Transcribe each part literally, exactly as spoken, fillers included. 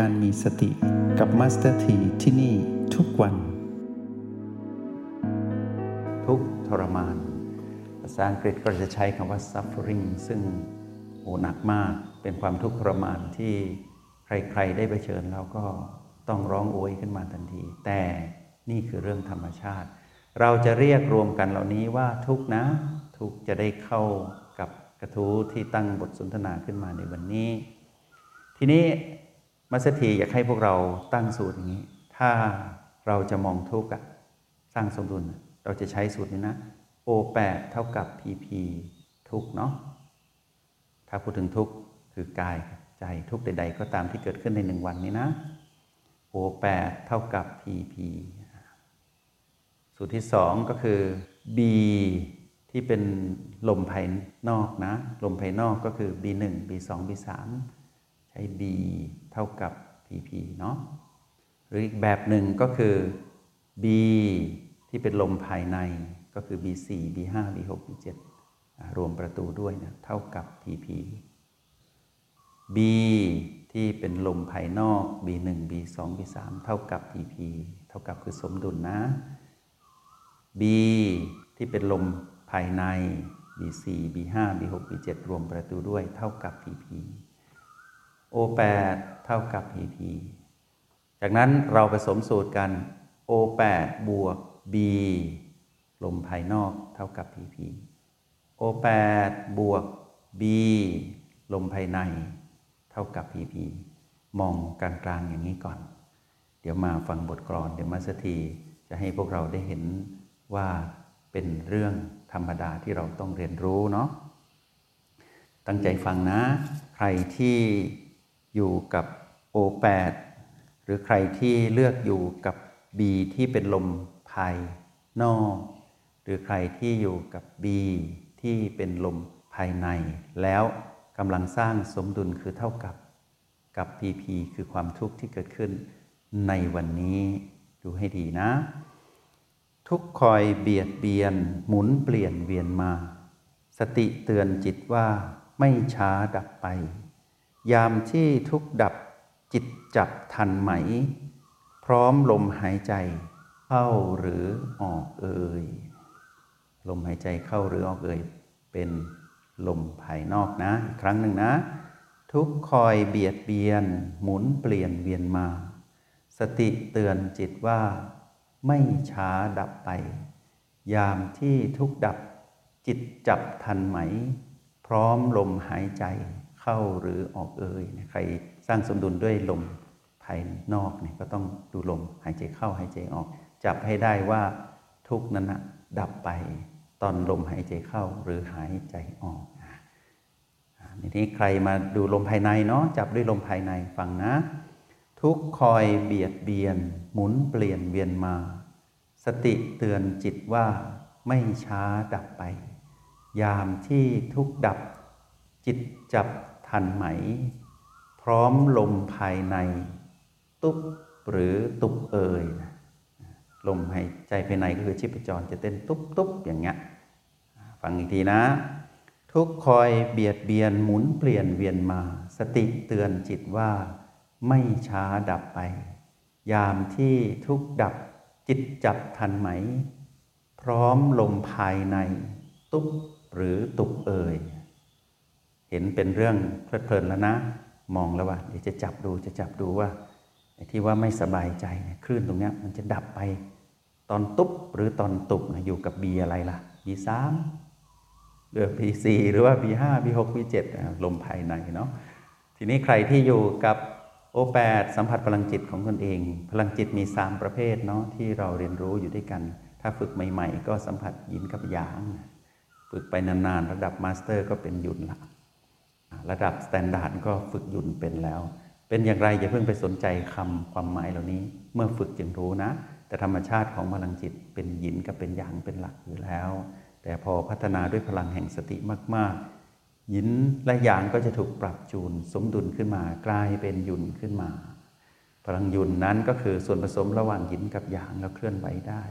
การมีสติกับมาสเตอร์ทีที่นี่ทุกวันทุกทรมานภาษาอังกฤษก็จะใช้คำว่า suffering ซึ่งโหหนักมากเป็นความทุกข์ทรมานที่ใครๆได้เผชิญแล้วก็ต้องร้องโอยขึ้นมาทันทีแต่นี่คือเรื่องธรรมชาติเราจะเรียกรวมกันเหล่านี้ว่าทุกข์นะทุกข์จะได้เข้ากับกระทู้ที่ตั้งบทสนทนาขึ้นมาในวันนี้ทีนี้มัสถีอยากให้พวกเราตั้งสูตรอย่างนี้ถ้าเราจะมองทุกข์สร้างสมดุลเราจะใช้สูตรนี้นะ โอ แปด เท่ากับ พี พี ทุกข์เนาะถ้าพูดถึงทุกข์คือกายใจทุกข์ใดๆก็ตามที่เกิดขึ้นในหนึ่งวันนี้นะ โอ แปด เท่ากับ พี พี สูตรที่สองก็คือ B ที่เป็นลมภายนอกนะลมภายนอกก็คือ บี หนึ่ง บี สอง บี สาม ใช้ B เท่ากับ พี พี เนาะหรืออีกแบบหนึ่งก็คือ B ที่เป็นลมภายในก็คือ บี สี่ บี ห้า บี หก บี เจ็ด รวมประตูด้วยนะเท่ากับ พี พี B ที่เป็นลมภายนอก บี หนึ่ง บี สอง บี สาม เท่ากับ พี พี เท่ากับคือสมดุลนะ B ที่เป็นลมภายใน บี สี่ บี ห้า บี หก บี เจ็ด รวมประตูด้วยเท่ากับ พี พี โอ แปด เท่ากับ พี พี จากนั้นเราผสมสูตรกัน โอ แปด บวก B ลมภายนอกเท่ากับ พี พี โอ แปด บวก B ลมภายในเท่ากับ พี พี มองกลางๆอย่างนี้ก่อนเดี๋ยวมาฟังบทกลอนเดี๋ยวมาสักทีจะให้พวกเราได้เห็นว่าเป็นเรื่องธรรมดาที่เราต้องเรียนรู้เนาะตั้งใจฟังนะใครที่อยู่กับ โอ แปด หรือใครที่เลือกอยู่กับ B ที่เป็นลมภายนอกหรือใครที่อยู่กับ B ที่เป็นลมภายในแล้วกำลังสร้างสมดุลคือเท่ากับกับ พี พี คือความทุกข์ที่เกิดขึ้นในวันนี้ดูให้ดีนะทุกข์คอยเบียดเบียนหมุนเปลี่ยนเวียนมาสติเตือนจิตว่าไม่ช้าดับไปยามที่ทุกข์ดับจิตจับทันไหมพร้อมลมหายใจเข้าหรือออกเอ่ยลมหายใจเข้าหรือออกเอ่ยเป็นลมภายนอกนะอีกครั้งหนึ่งนะทุกข์คอยเบียดเบียนหมุนเปลี่ยนเวียนมาสติเตือนจิตว่าไม่ช้าดับไปยามที่ทุกข์ดับจิตจับทันไหมพร้อมลมหายใจเข้าหรือออกเอ่ยใครสร้างสมดุลด้วยลมภายนอกเนี่ยก็ต้องดูลมหายใจเข้าหายใจออกจับให้ได้ว่าทุกข์นั้นนะดับไปตอนลมหายใจเข้าหรือหายใจออกทีนี้ใครมาดูลมภายในเนาะจับด้วยลมภายในฟังนะทุกข์คอยเบียดเบียนหมุนเปลี่ยนเวียนมาสติเตือนจิตว่าไม่ช้าดับไปยามที่ทุกข์ดับจิตจับทันไหมพร้อมลมภายในตุ๊บหรือตุบเอ่ยลมหายใจภายในก็คือชีพจรจะเต้นตุ๊บๆอย่างเงี้ยฟังอีกทีนะทุกข์คอยเบียดเบียนหมุนเปลี่ยนเวียนมาสติเตือนจิตว่าไม่ช้าดับไปยามที่ทุกข์ดับจิตจับทันไหมพร้อมลมภายในตุ๊บหรือตุบเอ่ยเห็นเป็นเรื่องเพลิดเพลินแล้วนะมองแล้วว่าเดี๋ยวจะจับดูจะจับดูว่าไอ้ที่ว่าไม่สบายใจเนี่ยคลื่นตรงเนี้ยมันจะดับไปตอนตุ๊บหรือตอนตุบนะอยู่กับ B อะไรล่ะ บี สาม หรือ บี สี่ หรือว่า บี ห้า บี หก บี เจ็ด ลมภายในเนาะทีนี้ใครที่อยู่กับโอ แปด สัมผัสพลังจิตของตนเองพลังจิตมีสามประเภทเนาะที่เราเรียนรู้อยู่ด้วยกันถ้าฝึกใหม่ๆก็สัมผัสหยินกับหยางฝึกไปนานๆระดับมาสเตอร์ก็เป็นหยุนละระดับสแตนดาร์ดก็ฝึกหยุนเป็นแล้วเป็นอย่างไรอย่าเพิ่งไปสนใจคำความหมายเหล่านี้เมื่อฝึกจึงรู้นะแต่ธรรมชาติของพลังจิตเป็นหยินกับเป็นหยางเป็นหลักอยู่แล้วแต่พอพัฒนาด้วยพลังแห่งสติมากๆหยินและหยางก็จะถูกปรับจูนสมดุลขึ้นมากลายเป็นหยุนขึ้นมาพลังหยุนนั้นก็คือส่วนผสมระหว่างหยินกับหยางแล้วเคลื่อนไหวได้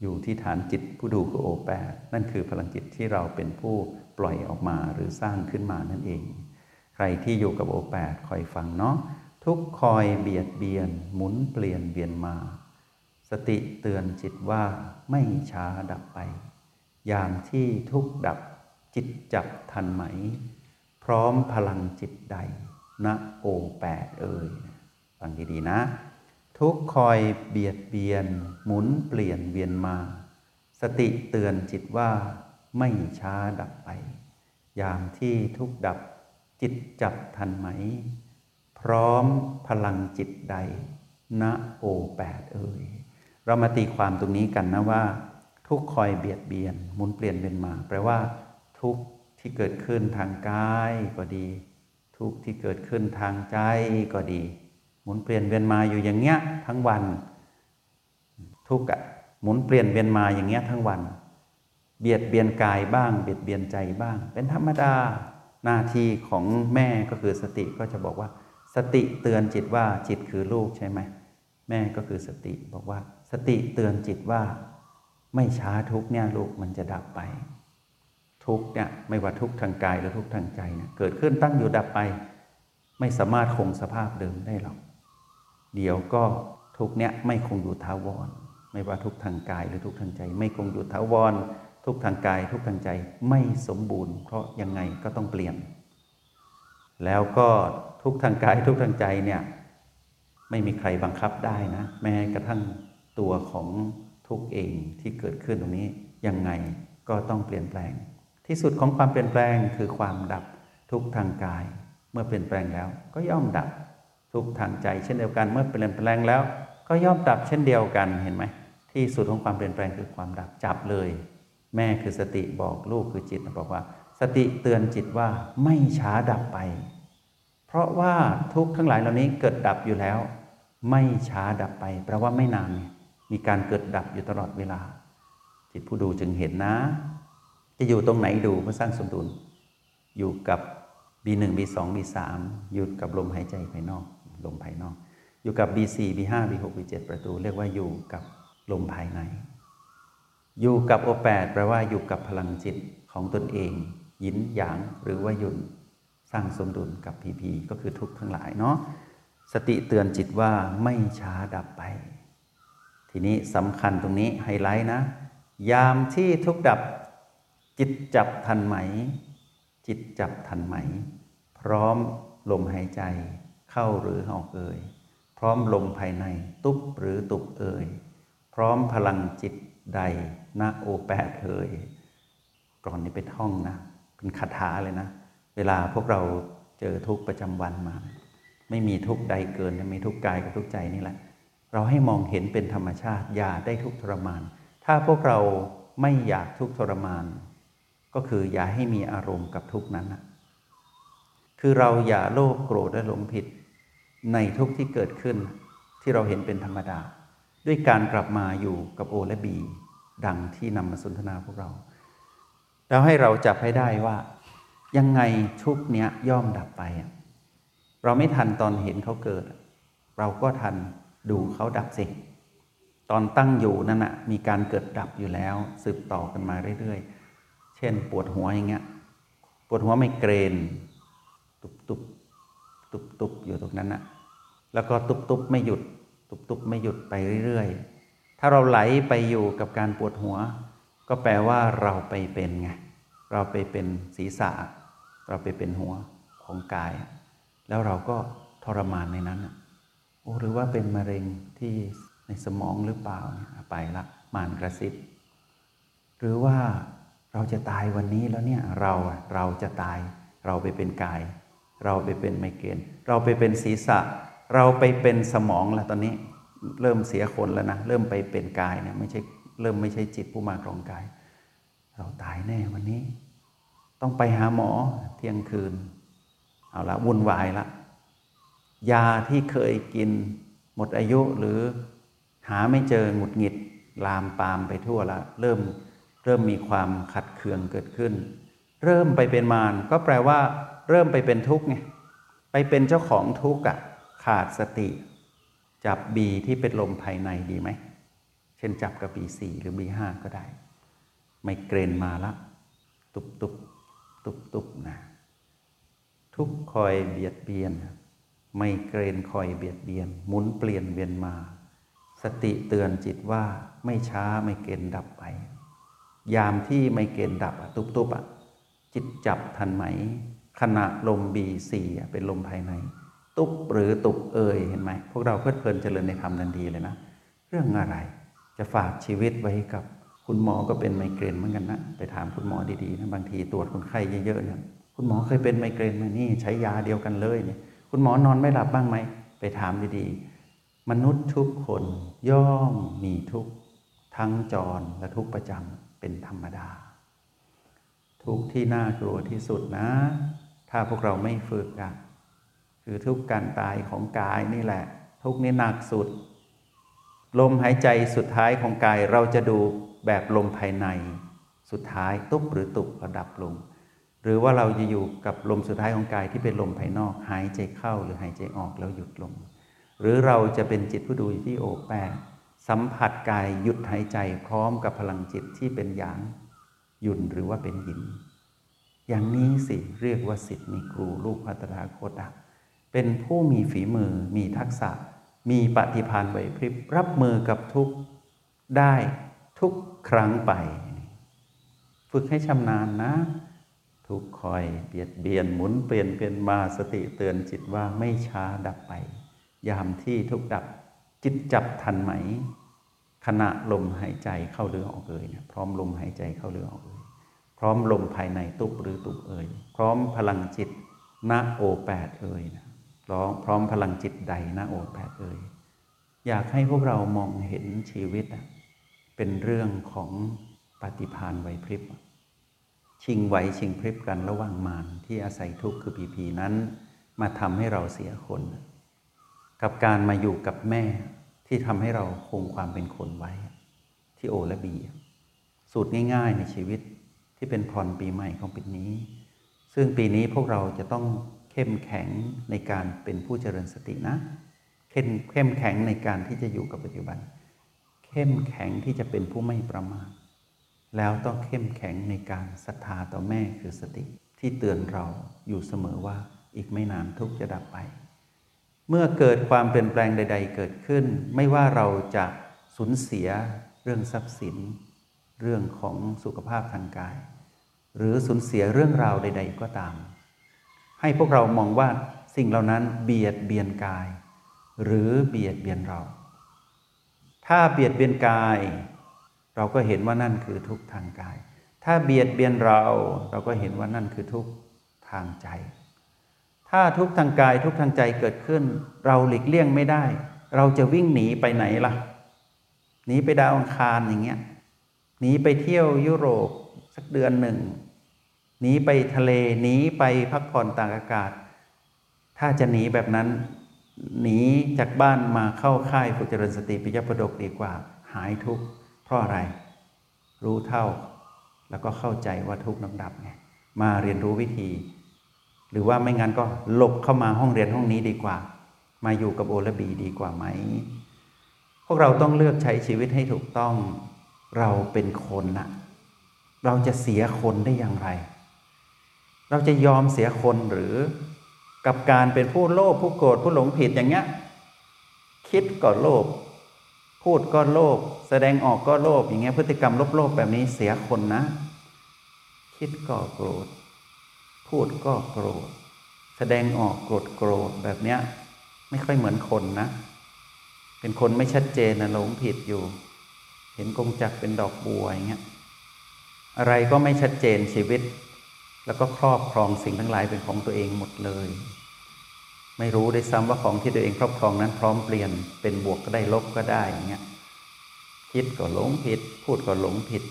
อยู่ที่ฐานจิตผู้ดูคือโอแปดนั่นคือพลังจิตที่เราเป็นผู้ปล่อยออกมาหรือสร้างขึ้นมานั่นเองใครที่อยู่กับโอแปดคอยฟังเนาะ ทุกข์คอยเบียดเบียนหมุนเปลี่ยนเวียนมาสติเตือนจิตว่าไม่ช้าดับไปยามที่ทุกข์ดับจิตจับทันไหมพร้อมพลังจิตใดณโอแปดเอ่ยฟังดีๆนะทุกข์คอยเบียดเบียนหมุนเปลี่ยนเวียนมาสติเตือนจิตว่าไม่ช้าดับไปยามที่ทุกข์ดับจิตจับทันไหมพร้อมพลังจิตใดณโอแปดเอ่ยเรามาตีความตรงนี้กันนะว่าทุกข์คอยเบียดเบียนหมุนเปลี่ยนเวียนมาแปลว่าทุกข์ที่เกิดขึ้นทางกายก็ดีทุกข์ที่เกิดขึ้นทางใจก็ดีหมุนเปลี่ยนเวียนมาอยู่อย่างเงี้ยทั้งวันทุกข์อ่ะหมุนเปลี่ยนเวียนมาอย่างเงี้ยทั้งวันเบียดเบียนกายบ้างเบียดเบียนใจบ้างเป็นธรรมดาหน้าที่ของแม่ก็คือสติก็จะบอกว่าสติเตือนจิตว่าจิตคือลูกใช่ไหมแม่ก็คือสติบอกว่าสติเตือนจิตว่าไม่ช้าทุกข์เนี่ยลูกมันจะดับไปทุกข์เนี่ยไม่ว่าทุกข์ทางกายหรือทุกข์ทางใจเนี่ยเกิดขึ้นตั้งอยู่ดับไปไม่สามารถคงสภาพเดิมได้หรอกเดี๋ยวก็ทุกข์เนี่ยไม่คงอยู่ถาวรไม่ว่าทุกข์ทางกายหรือทุกข์ทางใจไม่คงอยู่ถาวรทุกข์ทางกายทุกข์ทางใจไม่สมบูรณ์เพราะยังไงก็ต้องเปลี่ยนแล้วก็ทุกข์ทางกายทุกข์ทางใจเนี่ยไม่มีใครบังคับได้นะแม้กระทั่งตัวของทุกข์เองที่เกิดขึ้นตรงนี้ยังไงก็ต้องเปลี่ยนแปลงที่สุดของความเปลี่ยนแปลงคือความดับทุกข์ทางกายเมื่อเปลี่ยนแปลงแล้วก็ย่อมดับทุกข์ทางใจเช่นเดียวกันเมื่อเปลี่ยนแปลงแล้วก็ย่อมดับเช่นเดียวกันเห็นไหมที่สุดของความเปลี่ยนแปลงคือความดับจับเลยแม่คือสติบอกลูกคือจิตบอกว่าสติเตือนจิตว่าไม่ช้าดับไปเพราะว่าทุกข์ทั้งหลายเหล่านี้เกิดดับอยู่แล้วไม่ช้าดับไปแปลว่าไม่นานมีการเกิดดับอยู่ตลอดเวลาจิตผู้ดูจึงเห็นนะจะอยู่ตรงไหนดูเพื่อสร้างสมดุลอยู่กับ บี หนึ่ง บี สอง บี สาม อยู่กับลมหายใจภายนอกลมภายนอกอยู่กับ บี สี่ บี ห้า บี หก บี เจ็ด ประตูเรียกว่าอยู่กับลมภายในอยู่กับโอแปดแปลว่าอยู่กับพลังจิตของตนเองยินหยางหรือว่ายุนสร้างสมดุลกับ พี พี ก็คือทุกข์ทั้งหลายเนาะสติเตือนจิตว่าไม่ช้าดับไปทีนี้สำคัญตรงนี้ไฮไลท์นะยามที่ทุกข์ดับจิตจับทันไหมจิตจับทันไหมพร้อมลมหายใจเข้าหรือออกเอ่ยพร้อมลมภายในตุบหรือตุบเอ่ยพร้อมพลังจิตใดณโอแปดเอ่ยก่อนนี้ไปท่องนะเป็นคาถาเลยนะเวลาพวกเราเจอทุกข์ประจำวันมาไม่มีทุกข์ใดเกินมีทุกข์กายกับทุกข์ใจนี่แหละเราให้มองเห็นเป็นธรรมชาติอย่าได้ทุกข์ทรมานถ้าพวกเราไม่อยากทุกข์ทรมานก็คืออย่าให้มีอารมณ์กับทุกข์นั้นนะคือเราอย่าโลภโกรธและหลงผิดในทุกข์ที่เกิดขึ้นที่เราเห็นเป็นธรรมดาด้วยการกลับมาอยู่กับโอและบีดังที่นำมาสนทนาพวกเราแล้วให้เราจับให้ได้ว่ายังไงทุกข์เนี้ยย่อมดับไปเราไม่ทันตอนเห็นเขาเกิดเราก็ทันดูเขาดับสิตอนตั้งอยู่นั่นน่ะมีการเกิดดับอยู่แล้วสืบต่อกันมาเรื่อยๆเช่นปวดหัวอย่างเงี้ยปวดหัวไมเกรนตุบๆตุบๆอยู่ตรงนั้นน่ะแล้วก็ตุบๆไม่หยุดตุบๆไม่หยุดไปเรื่อยๆถ้าเราไหลไปอยู่กับการปวดหัวก็แปลว่าเราไปเป็นไงเราไปเป็นศีรษะเราไปเป็นหัวของกายแล้วเราก็ทรมานในนั้นโอ้หรือว่าเป็นมะเร็งที่ในสมองหรือเปล่าไปละมานกระซิบหรือว่าเราจะตายวันนี้แล้วเนี่ยเราเราจะตายเราไปเป็นกายเราไปเป็นไมเกรนเราไปเป็นศีรษะเราไปเป็นสมองละตอนนี้เริ่มเสียคนแล้วนะเริ่มไปเป็นกายเนี่ยไม่ใช่เริ่มไม่ใช่จิตผู้มาครองกายเราตายแน่วันนี้ต้องไปหาหมอเที่ยงคืนเอาละวุ่นวายละยาที่เคยกินหมดอายุหรือหาไม่เจอหงุดหงิดลามปามไปทั่วละเริ่มเริ่มมีความขัดเคืองเกิดขึ้นเริ่มไปเป็นมารก็แปลว่าเริ่มไปเป็นทุกข์ไงไปเป็นเจ้าของทุกข์อ่ะขาดสติจับบีที่เป็นลมภายในดีไหมเช่นจับกับบีสี่หรือบีห้าก็ได้ไมเกรนมาละตุบตุบตุบตุบนะทุกข์คอยเบียดเบียน ไม่เกรงคอยเบียดเบียนหมุนเปลี่ยนเวียนมาสติเตือนจิตว่าไม่ช้าไม่เกณฑ์ดับไปยามที่ไม่เกณฑ์ดับตุบตุบจิตจับทันไหมขณะลมบีสี่เป็นลมภายในตุบหรือตุบเอ่ยเห็นไหมพวกเราเพลิดเพลินเจริญในธรรมทันทีเลยนะเรื่องอะไรจะฝากชีวิตไว้กับคุณหมอก็เป็นไมเกรนเหมือนกันนะไปถามคุณหมอดีๆนะบางทีตรวจคนไข้เยอะๆเนี่ยคุณหมอเคยเป็นไมเกรนไหมนี่ใช้ยาเดียวกันเลยเนี่ยคุณหมอนอนไม่หลับบ้างไหมไปถามดีๆมนุษย์ทุกคนย่อมมีทุกข์ทั้งจรและทุกข์ประจำเป็นธรรมดาทุกข์ที่น่ากลัวที่สุดนะถ้าพวกเราไม่ฝึกอ่ะคือทุกข์การตายของกายนี่แหละทุกข์นี้หนักสุดลมหายใจสุดท้ายของกายเราจะดูแบบลมภายในสุดท้ายตุ๊บหรือตุบก็ดับลงหรือว่าเราจะอยู่กับลมสุดท้ายของกายที่เป็นลมภายนอกหายใจเข้าหรือหายใจออกแล้วหยุดลงหรือเราจะเป็นจิตผู้ดูอยู่ที่โอแปดสัมผัสกายหยุดหายใจพร้อมกับพลังจิตที่เป็นหยางหยุ่นหรือว่าเป็นหยินอย่างนี้สิเรียกว่าศิษย์มีครูลูกพระตถาคตเป็นผู้มีฝีมือมีทักษะมีปฏิภาณไหวพริบรับมือกับทุกข์ได้ทุกครั้งไปฝึกให้ชำนาญนะทุกคอยเบียดเบียนหมุนเปลี่ยนเปลี่ยนมาสติเตือนจิตว่าไม่ช้าดับไปยามที่ทุกดับจิตจับทันไหมขณะลมหายใจเข้าหรือออกเอ่ยพร้อมลมหายใจเข้าหรือออกเอ่ยพร้อมลมภายในตุบหรือตุบเอ่ยพร้อมพลังจิตณโอแปดเอ่ยนะร้องพร้อมพลังจิตใดณโอแปดเอ่ยอยากให้พวกเรามองเห็นชีวิตเป็นเรื่องของปฏิภาณไหวพริบชิงไหวชิงพริบกันระหว่างมารที่อาศัยทุกข์คือปีพีนั้นมาทำให้เราเสียคนกับการมาอยู่กับแม่ที่ทำให้เราคงความเป็นคนไว้ที่โอและบีสูตรง่ายๆในชีวิตที่เป็นพรปีใหม่ของปีนี้ซึ่งปีนี้พวกเราจะต้องเข้มแข็งในการเป็นผู้เจริญสตินะเข้มเข้มแข็งในการที่จะอยู่กับปัจจุบันเข้มแข็งที่จะเป็นผู้ไม่ประมาทแล้วต้องเข้มแข็งในการศรัทธาต่อแม่คือสติที่เตือนเราอยู่เสมอว่าอีกไม่นานทุกข์จะดับไปเมื่อเกิดความเปลี่ยนแปลงใดๆเกิดขึ้นไม่ว่าเราจะสูญเสียเรื่องทรัพย์สินเรื่องของสุขภาพทางกายหรือสูญเสียเรื่องราวใดๆก็ตามให้พวกเรามองว่าสิ่งเหล่านั้นเบียดเบียนกายหรือเบียดเบียนเราถ้าเบียดเบียนกายเราก็เห็นว่านั่นคือทุกข์ทางกายถ้าเบียดเบียนเราเราก็เห็นว่านั่นคือทุกข์ทางใจถ้าทุกข์ทางกายทุกข์ทางใจเกิดขึ้นเราหลีกเลี่ยงไม่ได้เราจะวิ่งหนีไปไหนล่ะหนีไปดาวอังคารอย่างเงี้ยหนีไปเที่ยวยุโรปสักเดือนหนึ่งหนีไปทะเลหนีไปพักผ่อนตากอากาศถ้าจะหนีแบบนั้นหนีจากบ้านมาเข้าค่ายฝึกเจริญสติปิยประดกดีกว่าหายทุกข์เพราะอะไรรู้เท่าแล้วก็เข้าใจว่าทุกข์นั้นดับไงมาเรียนรู้วิธีหรือว่าไม่งั้นก็หลบเข้ามาห้องเรียนห้องนี้ดีกว่ามาอยู่กับโอและบีดีกว่าไหมพวกเราต้องเลือกใช้ชีวิตให้ถูกต้องเราเป็นคนน่ะเราจะเสียคนได้อย่างไรเราจะยอมเสียคนหรือกับการเป็นผู้โลภผู้โกรธผู้หลงผิดอย่างเงี้ยคิดก็โลภพูดก็โลภแสดงออกก็โลภอย่างเงี้ยพฤติกรรมโลภๆแบบนี้เสียคนนะคิดก็โกรธพูดก็โกรธแสดงออกโกรธโกรธแบบเนี้ยไม่ค่อยเหมือนคนนะเป็นคนไม่ชัดเจนนะหลงผิดอยู่เห็นกงจักรเป็นดอกบัวอย่างเงี้ยอะไรก็ไม่ชัดเจนชีวิตแล้วก็ครอบครองสิ่งทั้งหลายเป็นของตัวเองหมดเลยไม่รู้ได้ซ้ำว่าของที่ตัวเองครอบครองนั้นพร้อมเปลี่ยนเป็นบวกก็ได้ลบก็ได้อย่างเงี้ยคิดก็หลงผิดพูดก็หลงผิด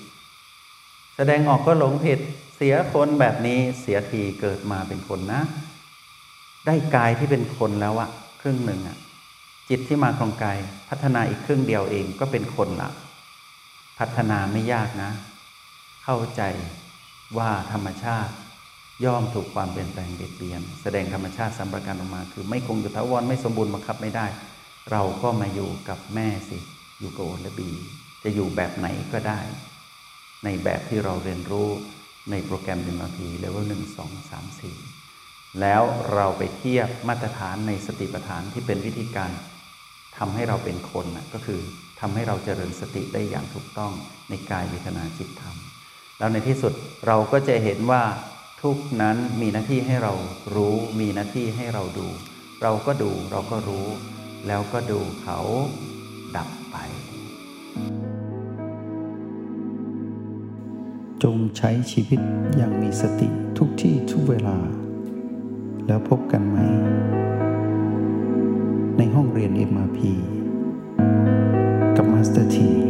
แสดงออกก็หลงผิดเสียคนแบบนี้เสียทีเกิดมาเป็นคนนะได้กายที่เป็นคนแล้วอะครึ่งหนึ่งอะจิตที่มาครองกายพัฒนาอีกครึ่งเดียวเองก็เป็นคนละพัฒนาไม่ยากนะเข้าใจว่าธรรมชาติย่อมถูกความเปลี่ยนแปลงเบียดเบียนแสดงธรรมชาติสามประการออกมาคือไม่คงอยู่ถาวรไม่สมบูรณ์บังคับไม่ได้เราก็มาอยู่กับแม่สิอยู่กับโอและบีจะอยู่แบบไหนก็ได้ในแบบที่เราเรียนรู้ในโปรแกรม บี เอ็ม พี เลเวล หนึ่ง สอง สาม สี่ แล้วเราไปเทียบมาตรฐานในสติปัฏฐานที่เป็นวิธีการทำให้เราเป็นคนนะก็คือทำให้เราเจริญสติได้อย่างถูกต้องในกายเวทนาจิตธรรมแล้วในที่สุดเราก็จะเห็นว่าทุกนั้นมีหน้าที่ให้เรารู้มีหน้าที่ให้เราดูเราก็ดูเราก็รู้แล้วก็ดูเขาดับไปจงใช้ชีวิตอย่างมีสติทุกที่ทุกเวลาแล้วพบกันไหมในห้องเรียน เอ็ม อาร์ พี กับมาสเตอร์ที